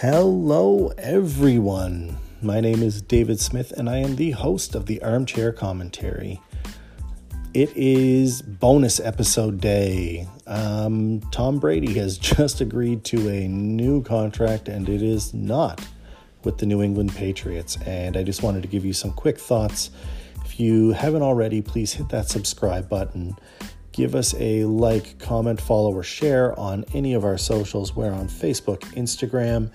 Hello everyone, my name is David Smith and I am the host of the Armchair Commentary. It is bonus episode day. Tom Brady has just agreed to a new contract and it is not with the New England Patriots, and I just wanted to give you some quick thoughts. If you haven't already, please hit that subscribe button. Give us a like, comment, follow, or share on any of our socials. We're on Facebook, Instagram,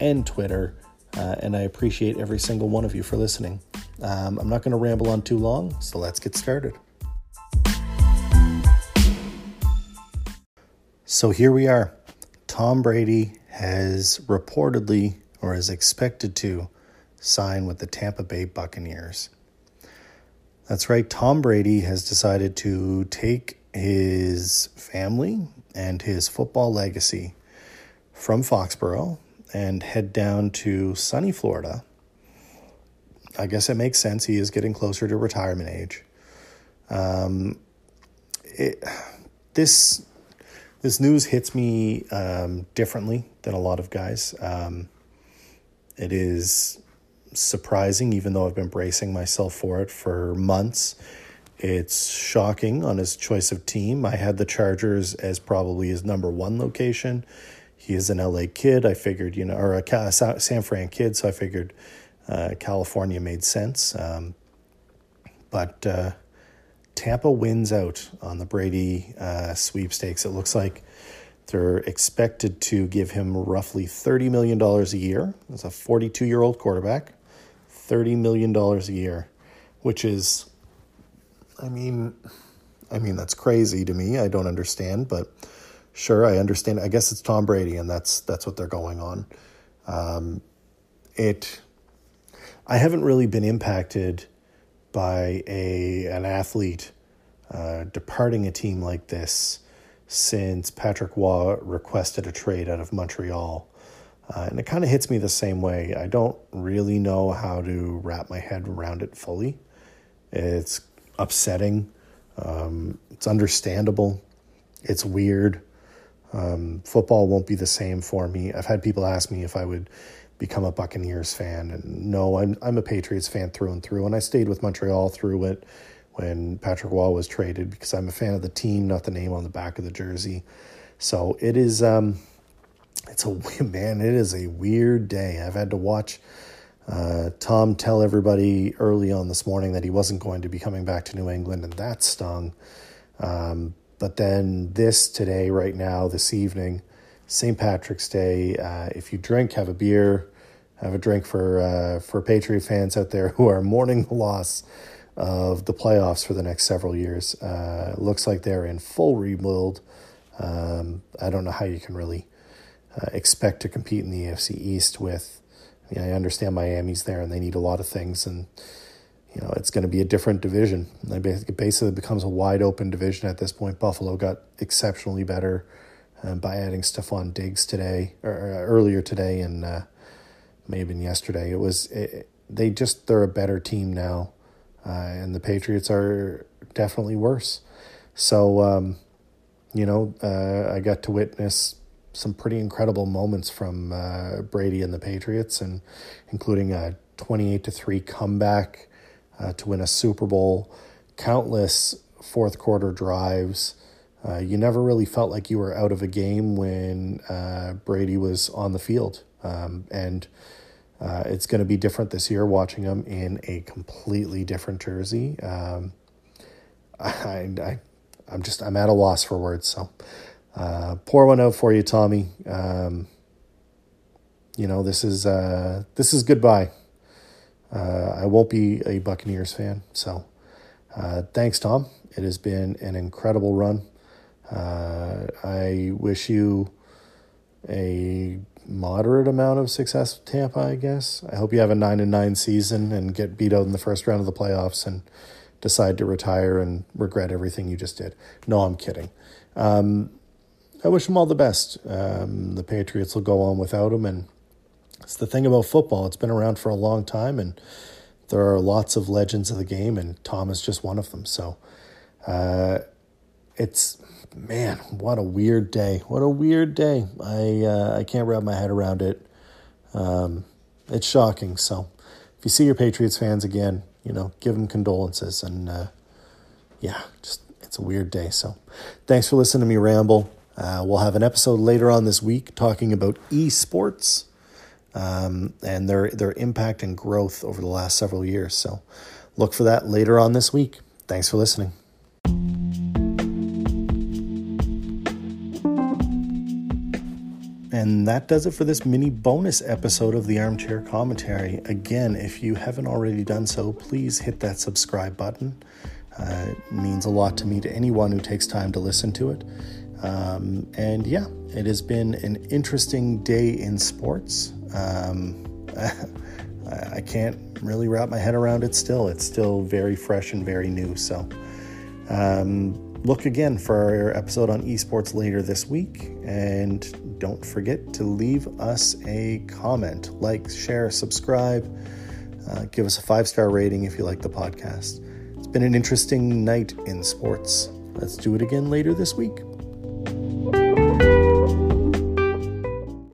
and Twitter, and I appreciate every single one of you for listening. I'm not going to ramble on too long, so let's get started. So here we are. Tom Brady has reportedly, or is expected to, sign with the Tampa Bay Buccaneers. That's right, Tom Brady has decided to take his family and his football legacy from Foxborough and head down to sunny Florida. I guess it makes sense. He is getting closer to retirement age. This news hits me differently than a lot of guys. It is surprising, even though I've been bracing myself for it for months. It's shocking on his choice of team. I had the Chargers as probably his number one location. He is an LA kid. I figured, or a San Fran kid. So I figured California made sense. But Tampa wins out on the Brady sweepstakes. It looks like they're expected to give him roughly $30 million a year. That's a 42-year-old quarterback. $30 million a year, which is... I mean, that's crazy to me. I don't understand, but sure, I understand. I guess it's Tom Brady, and that's what they're going on. I haven't really been impacted by an athlete departing a team like this since Patrick Waugh requested a trade out of Montreal. And it kind of hits me the same way. I don't really know how to wrap my head around it fully. It's upsetting. It's understandable. It's weird. Football won't be the same for me. I've had people ask me if I would become a Buccaneers fan, and no, I'm a Patriots fan through and through, and I stayed with Montreal through it when Patrick Waugh was traded because I'm a fan of the team, not the name on the back of the jersey. So it is it is a weird day. I've had to watch Tom tell everybody early on this morning that he wasn't going to be coming back to New England, and that stung. But then this evening, St. Patrick's Day, if you drink, have a beer, have a drink for Patriot fans out there who are mourning the loss of the playoffs for the next several years. It looks like they're in full rebuild. I don't know how you can really expect to compete in the AFC East with... I understand Miami's there and they need a lot of things, and it's going to be a different division. It basically becomes a wide open division at this point. Buffalo got exceptionally better by adding Stephon Diggs earlier today, and may have been yesterday. They're a better team now, and the Patriots are definitely worse. So I got to witness some pretty incredible moments from Brady and the Patriots, and including a 28-3 comeback to win a Super Bowl, countless fourth quarter drives. You never really felt like you were out of a game when Brady was on the field. And it's going to be different this year watching him in a completely different jersey. I'm at a loss for words. So, pour one out for you, Tommy. This is goodbye. I won't be a Buccaneers fan. So, thanks, Tom. It has been an incredible run. I wish you a moderate amount of success with Tampa, I guess. I hope you have a 9-9 season and get beat out in the first round of the playoffs and decide to retire and regret everything you just did. No, I'm kidding. I wish him all the best. The Patriots will go on without him, and it's the thing about football. It's been around for a long time, and there are lots of legends of the game, and Tom is just one of them. So what a weird day. I can't wrap my head around it. It's shocking. So if you see your Patriots fans again, you know, give them condolences. And it's a weird day. So thanks for listening to me ramble. We'll have an episode later on this week talking about esports and their impact and growth over the last several years. So look for that later on this week. Thanks for listening. And that does it for this mini bonus episode of the Armchair Commentary. Again, if you haven't already done so, please hit that subscribe button. It means a lot to me, to anyone who takes time to listen to it. It has been an interesting day in sports. I can't really wrap my head around it still. It's still very fresh and very new. So look again for our episode on esports later this week. And don't forget to leave us a comment, like, share, subscribe, give us a 5-star rating if you like the podcast. It's been an interesting night in sports. Let's do it again later this week.